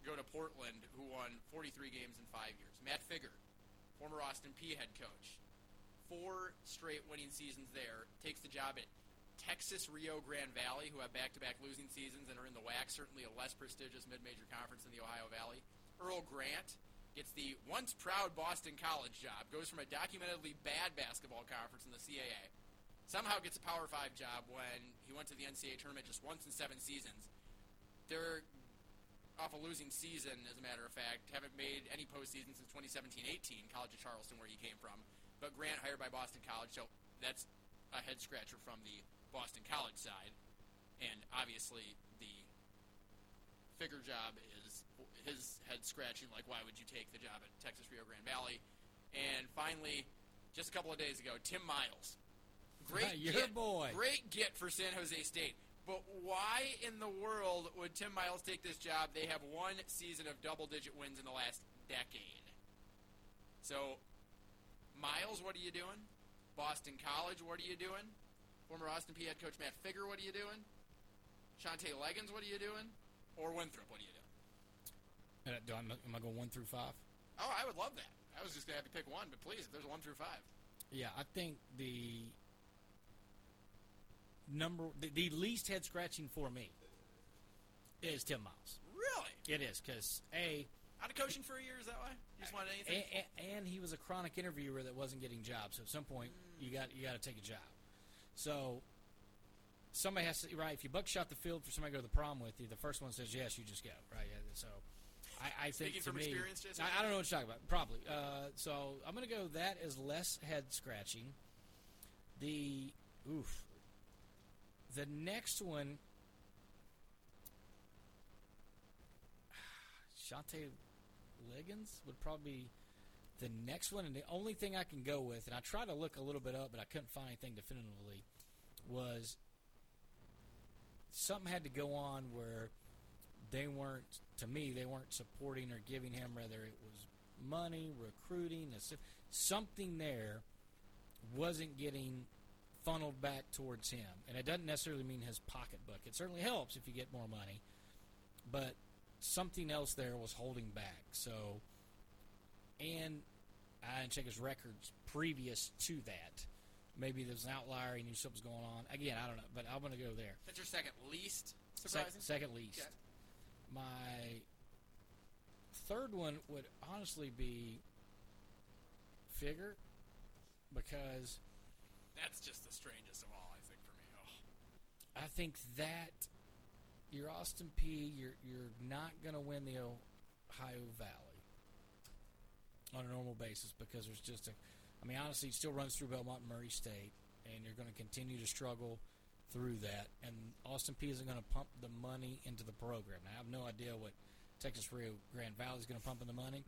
go to Portland, who won 43 games in 5 years? Matt Figger, former Austin P head coach. 4 straight winning seasons there. Takes the job at Texas Rio Grande Valley, who have back-to-back losing seasons and are in the WAC, certainly a less prestigious mid-major conference in the Ohio Valley. Earl Grant gets the once-proud Boston College job, goes from a documentedly bad basketball conference in the CAA, somehow gets a Power 5 job when he went to the NCAA tournament just once in 7 seasons. They're off a losing season, as a matter of fact, haven't made any postseason since 2017-18, College of Charleston, where he came from. But Grant hired by Boston College, so that's a head-scratcher from the Boston College side. And obviously the Figger job is his head scratching, like, why would you take the job at Texas Rio Grande Valley? And finally, just a couple of days ago, Tim Miles. Great get for San Jose State. But why in the world would Tim Miles take this job? They have 1 season of double-digit wins in the last decade. So, Miles, what are you doing? Boston College, what are you doing? Former Austin P head coach Matt Figger, what are you doing? Shantay Legans, what are you doing? Or Winthrop, what are you doing? Am I going 1 through 5? Oh, I would love that. I was just going to have to pick one, but please, if there's a 1 through 5. Yeah, I think the least head scratching for me is Tim Miles. Really? It is, because out of coaching for a year, is that why? You just wanted anything? And he was a chronic interviewer that wasn't getting jobs. So at some point, you got to take a job. So somebody has to, right? If you buckshot the field for somebody to go to the prom with you, the first one says yes, you just go, right? Yeah, so. I think to me, I don't know what you're talking about, probably. So I'm going to go that as less head-scratching. The next one, Shantay Legans would probably be the next one. And the only thing I can go with, and I tried to look a little bit up, but I couldn't find anything definitively, was something had to go on where they weren't, to me, they weren't supporting or giving him, whether it was money, recruiting, something there wasn't getting funneled back towards him. And it doesn't necessarily mean his pocketbook. It certainly helps if you get more money. But something else there was holding back. So, and I didn't check his records previous to that. Maybe there was an outlier, he knew something was going on. Again, I don't know, but I'm going to go there. That's your second least surprising? Second least. Okay. My third one would honestly be Figger, because that's just the strangest of all, I think, for me. Oh. I think that you're Austin P, you're not going to win the Ohio Valley on a normal basis, because there's just honestly, it still runs through Belmont and Murray State, and you're going to continue to struggle through that, and Austin P isn't going to pump the money into the program. Now, I have no idea what Texas Rio Grande Valley is going to pump in the money,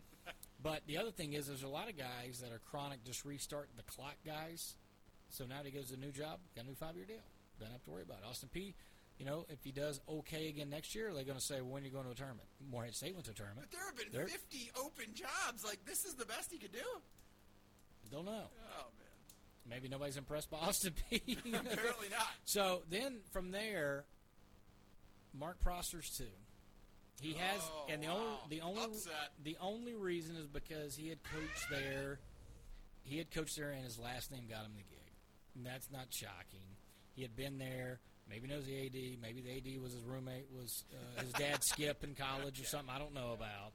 but the other thing is there's a lot of guys that are chronic, just restart the clock guys, so now he goes to a new job, got a new 5-year deal. Don't have to worry about it. Austin P, if he does okay again next year, they're going to say, when are you going to a tournament? Morehead State went to a tournament. But there have been 50 open jobs. Like, this is the best he could do? Don't know. Oh, man. Maybe nobody's impressed by Austin P. Apparently not. So then from there, Mark Prosser's too. He has, the only reason is because he had coached there. He had coached there, and his last name got him the gig. And that's not shocking. He had been there. Maybe knows the AD. Maybe the AD was his roommate. Was his dad Skip in college or something? I don't know about.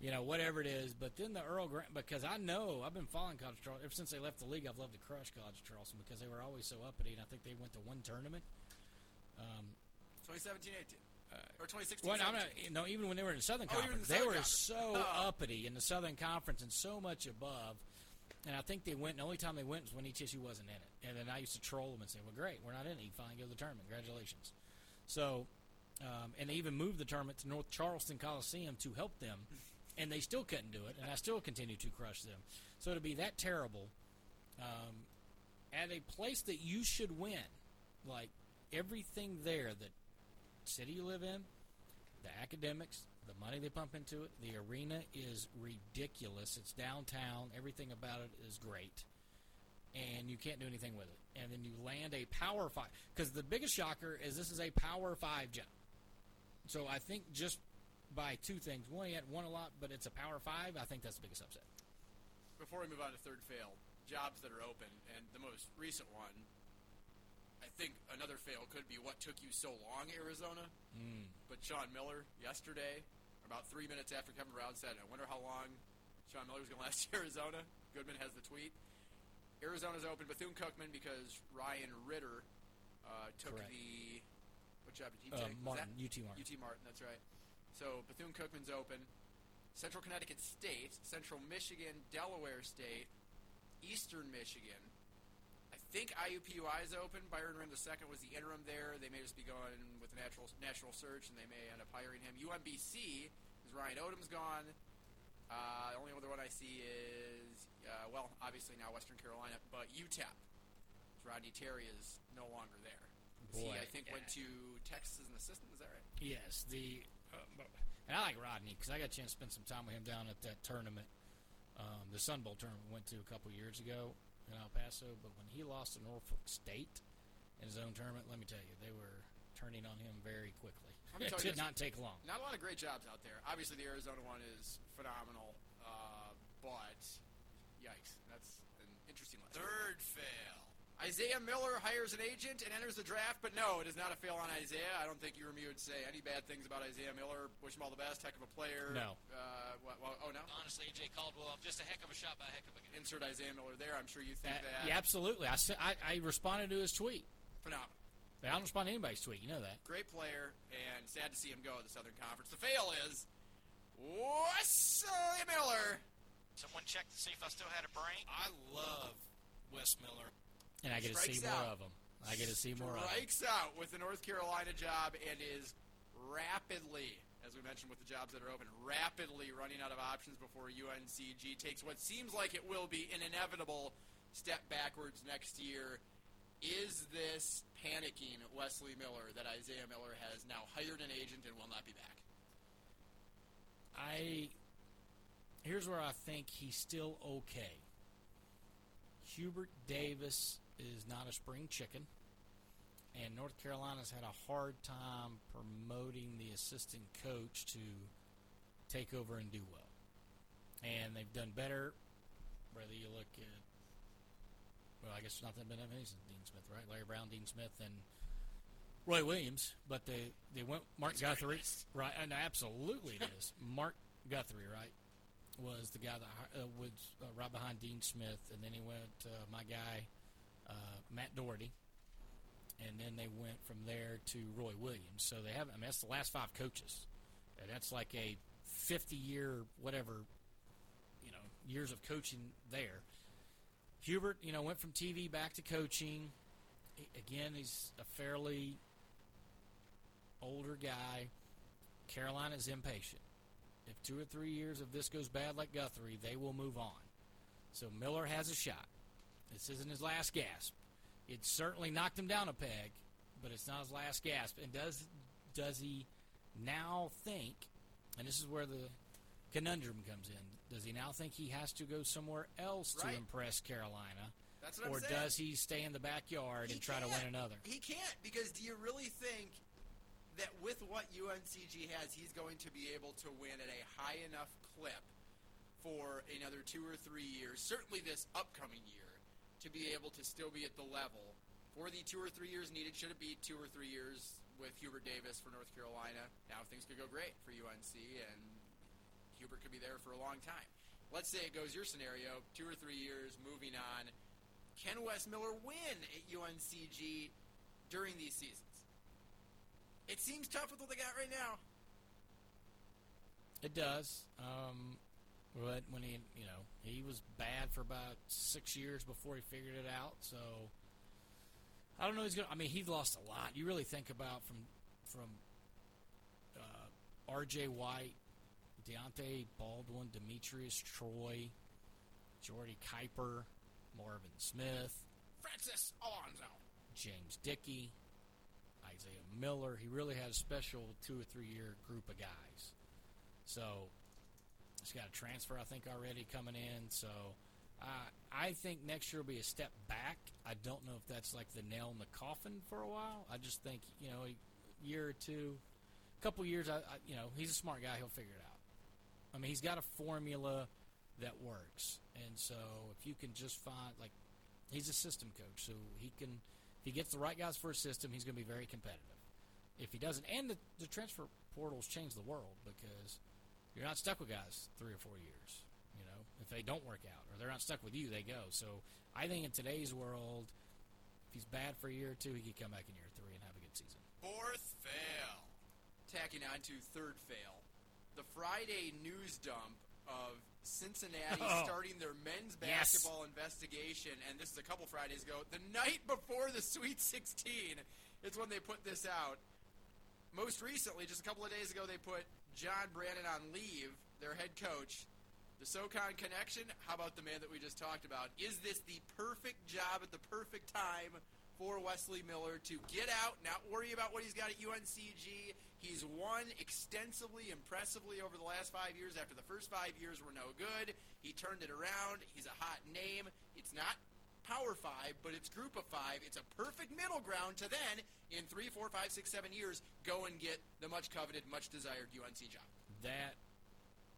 You know, whatever it is. But then the Earl Grant, because I know I've been following College of Charleston. Ever since they left the league, I've loved to crush College of Charleston because they were always so uppity, and I think they went to one tournament. 2017-18. Or 2016. Well, no, even when they were in the Southern Conference. They were so uppity in the Southern Conference and so much above. And I think they went, the only time they went was when ETSU wasn't in it. And then I used to troll them and say, well, great, we're not in it. You finally go to the tournament. Congratulations. So, and they even moved the tournament to North Charleston Coliseum to help them. And they still couldn't do it, and I still continue to crush them. So to be that terrible, at a place that you should win, like everything there, the city you live in, the academics, the money they pump into it, the arena is ridiculous. It's downtown. Everything about it is great. And you can't do anything with it. And then you land a Power 5. Because the biggest shocker is this is a Power 5 job. So I think just by two things. One, he hadn't won a lot, but it's a Power 5. I think that's the biggest upset. Before we move on to third fail, jobs that are open, and the most recent one, I think another fail could be what took you so long, Arizona. But Sean Miller yesterday, about 3 minutes after Kevin Brown said, I wonder how long Sean Miller was going to last Arizona. Goodman has the tweet. Arizona's open Bethune-Cookman because Ryan Ritter took the – what job did he take? UT Martin, that's right. So Bethune-Cookman's open. Central Connecticut State, Central Michigan, Delaware State, Eastern Michigan. I think IUPUI is open. Byron Rim II was the interim there. They may just be going with the national search, and they may end up hiring him. UMBC, because Ryan Odom's gone. The only other one I see is, well, obviously now Western Carolina, but UTEP. Rodney Terry is no longer there. Boy, he, I think, went to Texas as an assistant. Is that right? Yes. And I like Rodney because I got a chance to spend some time with him down at that tournament, the Sun Bowl tournament we went to a couple years ago in El Paso. But when he lost to Norfolk State in his own tournament, let me tell you, they were turning on him very quickly. It did not take long. Not a lot of great jobs out there. Obviously, the Arizona one is phenomenal, but yikes, that's an interesting one. Third fail. Isaiah Miller hires an agent and enters the draft, but no, it is not a fail on Isaiah. I don't think Uremu would say any bad things about Isaiah Miller. Wish him all the best. Heck of a player. No. No? Honestly, A.J. Caldwell, just a heck of a shot by a heck of a game. Insert Isaiah Miller there. I'm sure you think that. Yeah, absolutely. I responded to his tweet. Phenomenal. I don't respond to anybody's tweet. You know that. Great player, and sad to see him go to the Southern Conference. The fail is Wesley Miller. Someone check to see if I still had a brain. I love Wes Miller. And I get to see more of them. I get to see more of them. Strikes out with the North Carolina job and is rapidly, as we mentioned with the jobs that are open, rapidly running out of options before UNCG takes what seems like it will be an inevitable step backwards next year. Is this panicking Wesley Miller that Isaiah Miller has now hired an agent and will not be back? Here's where I think he's still okay. Hubert Davis is not a spring chicken, and North Carolina's had a hard time promoting the assistant coach to take over and do well. And they've done better, whether you look at, well, I guess there's not that many since Dean Smith, right? Larry Brown, Dean Smith, and Roy Williams, but they went Mark Guthrie, right? And absolutely it is. Mark Guthrie, right? Was the guy that was right behind Dean Smith, and then he went my guy, Matt Doherty, and then they went from there to Roy Williams. So they haven't. I mean, that's the last five coaches. And that's like a 50-year whatever, years of coaching there. Hubert, went from TV back to coaching. Again, he's a fairly older guy. Carolina's impatient. If 2 or 3 years of this goes bad like Guthrie, they will move on. So Miller has a shot. This isn't his last gasp. It certainly knocked him down a peg, but it's not his last gasp. And does he now think, and this is where the conundrum comes in, does he now think he has to go somewhere else to impress Carolina? That's what I'm saying. Or does he stay in the backyard and try to win another? He can't, because do you really think that with what UNCG has, he's going to be able to win at a high enough clip for another 2 or 3 years, certainly this upcoming year, to be able to still be at the level for the 2 or 3 years needed? Should it be 2 or 3 years with Hubert Davis for North Carolina? Now things could go great for UNC, and Hubert could be there for a long time. Let's say it goes your scenario, 2 or 3 years, moving on. Can Wes Miller win at UNCG during these seasons? It seems tough with what they got right now. It does. But when he was bad for about 6 years before he figured it out. So I don't know. He lost a lot. You really think about from R.J. White, Deontay Baldwin, Demetrius Troy, Jordy Kuiper, Marvin Smith, Francis Alonso, James Dickey, Isaiah Miller. He really had a special 2 or 3 year group of guys. So he's got a transfer, I think, already coming in. So I think next year will be a step back. I don't know if that's like the nail in the coffin for a while. I just think, a year or two, a couple years, he's a smart guy. He'll figure it out. I mean, he's got a formula that works. And so if you can just find, like, he's a system coach, so he can – if he gets the right guys for his system, he's going to be very competitive. If he doesn't, and the transfer portals change the world, because you're not stuck with guys 3 or 4 years, if they don't work out, or they're not stuck with you, they go. So I think in today's world, if he's bad for a year or two, he could come back in year three and have a good season. Fourth fail. Tacking on to third fail. The Friday news dump of Cincinnati starting their men's basketball investigation, and this is a couple Fridays ago. The night before the Sweet 16 is when they put this out. Most recently, just a couple of days ago, they put John Brannen on leave, their head coach. The SoCon connection, how about the man that we just talked about? Is this the perfect job at the perfect time for Wesley Miller to get out, not worry about what he's got at UNCG? He's won extensively, impressively over the last 5 years. After the first 5 years were no good, he turned it around. He's a hot name. It's not Power 5, but it's Group of 5. It's a perfect middle ground to then, in 3, 4, 5, 6, 7 years, go and get the much-coveted, much-desired UNC job. That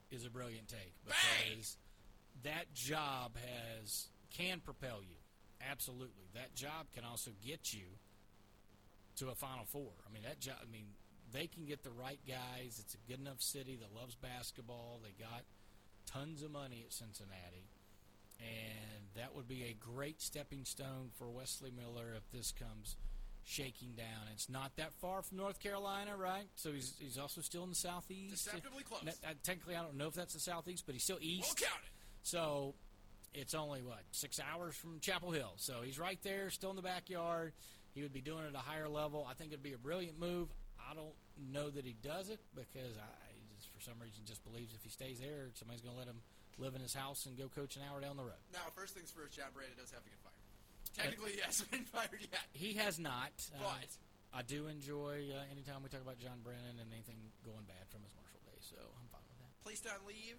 is a brilliant take, because that job can propel you. Absolutely. That job can also get you to a Final Four. I mean, that job – they can get the right guys. It's a good enough city that loves basketball. They got tons of money at Cincinnati. And that would be a great stepping stone for Wesley Miller if this comes shaking down. It's not that far from North Carolina, right? So he's also still in the southeast. Deceptively close. Technically, I don't know if that's the southeast, but he's still east. We'll count it. So it's only, 6 hours from Chapel Hill. So he's right there, still in the backyard. He would be doing it at a higher level. I think it would be a brilliant move. I don't know that he does it, because he just, for some reason, just believes if he stays there, somebody's going to let him live in his house and go coach an hour down the road. Now, first things first, John Brannen does have to get fired. Technically, he hasn't been fired yet. He has not. But I do enjoy any time we talk about John Brannen and anything going bad from his Marshall days, so I'm fine with that. Placed on leave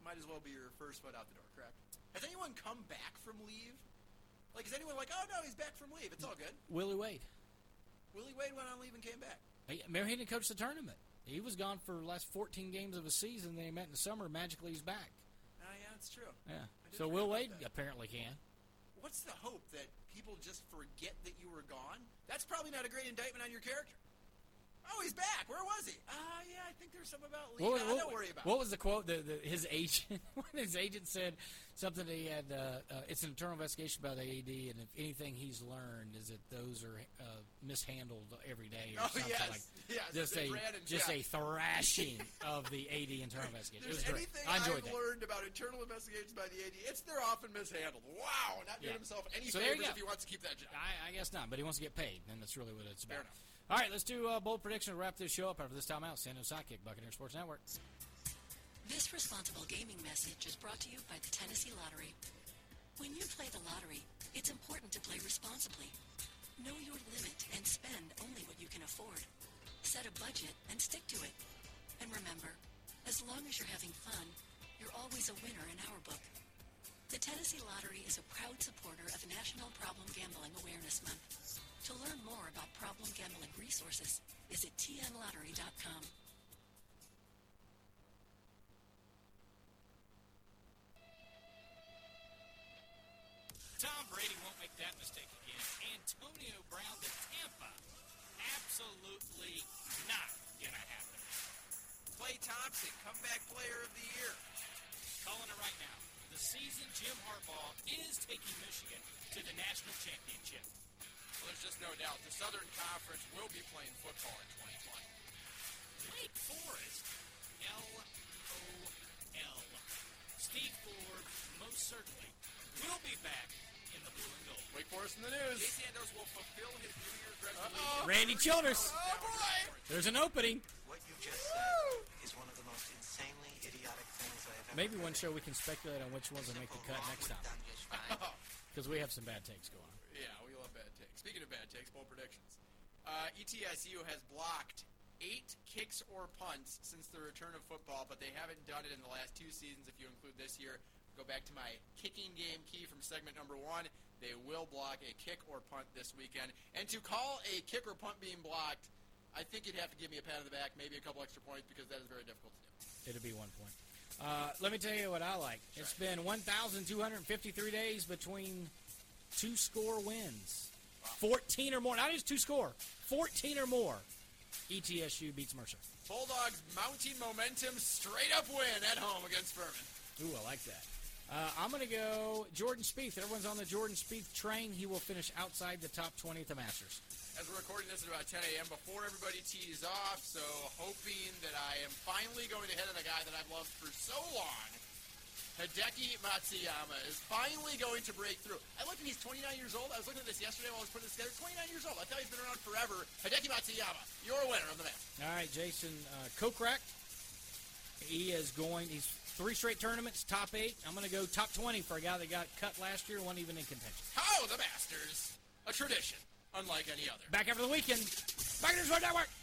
might as well be your first foot out the door, correct? Has anyone come back from leave? Like, is anyone like, oh, no, he's back from leave. It's all good. Willie Wade went on leave and came back. He didn't coach the tournament. He was gone for the last 14 games of a season. Then he met in the summer. Magically, he's back. Oh, yeah, that's true. Yeah. So Will Wade apparently can. What's the hope that people just forget that you were gone? That's probably not a great indictment on your character. Oh, he's back. Where was he? Yeah, I think there's something about leave. Don't worry about it. What was the quote? His agent his agent said something that he had, it's an internal investigation by the AD, and if anything he's learned is that those are mishandled every day or something like that. Yes. Just a thrashing of the AD internal investigation. It was great. I enjoyed that. I've learned about internal investigations by the AD, it's they're often mishandled. Wow, not doing himself any favors if he wants to keep that job. I guess not, but he wants to get paid, and that's really what it's about. Fair enough. All right, let's do a bold prediction to wrap this show up after this timeout. San Jose Sidekick, Buccaneers Sports Network. This responsible gaming message is brought to you by the Tennessee Lottery. When you play the lottery, it's important to play responsibly. Know your limit and spend only what you can afford. Set a budget and stick to it. And remember, as long as you're having fun, you're always a winner in our book. The Tennessee Lottery is a proud supporter of National Problem Gambling Awareness Month. To learn more about problem gambling resources, visit tnlottery.com. Tom Brady won't make that mistake again. Antonio Brown to Tampa. Absolutely not going to happen. Clay Thompson, comeback player of the year. Calling it right now. The season Jim Harbaugh is taking Michigan to the national championship. Well, there's just no doubt the Southern Conference will be playing football in 2020. Wake Forest. LOL. Steve Ford, most certainly, will be back in the blue and gold. Wake Forest in the news. Jay Sandows will fulfill his New Year's resolution. Randy Childress. Oh, boy. There's an opening. What you just said is one of the most insanely idiotic things I have ever Maybe one show we can speculate on which ones will make the cut next time. Because we have some bad takes going on. Yeah, we love bad takes. Speaking of bad takes, bold predictions. ETSU has blocked 8 kicks or punts since the return of football, but they haven't done it in the last 2 seasons if you include this year. Go back to my kicking game key from segment number 1. They will block a kick or punt this weekend. And to call a kick or punt being blocked, I think you'd have to give me a pat on the back, maybe a couple extra points, because that is very difficult to do. It'll be 1 point. Let me tell you what I like. It's been 1,253 days between 2-score wins. Wow. 14 or more. Not just 2-score. 14 or more. ETSU beats Mercer. Bulldogs mounting momentum, straight-up win at home against Furman. Ooh, I like that. I'm going to go Jordan Spieth. Everyone's on the Jordan Spieth train. He will finish outside the top 20 at the Masters. As we're recording this at about 10 a.m. before everybody tees off, so hoping that I am finally going to hit on a guy that I've loved for so long. Hideki Matsuyama is finally going to break through. I looked and he's 29 years old. I was looking at this yesterday while I was putting this together. 29 years old. I thought he's been around forever. Hideki Matsuyama, your winner of the match. All right, Jason Kokrak. He is going. He's 3 straight tournaments, top 8. I'm going to go top 20 for a guy that got cut last year, wasn't even in contention. Oh, the Masters, a tradition unlike any other. Back after the weekend. Back to the Sports Network.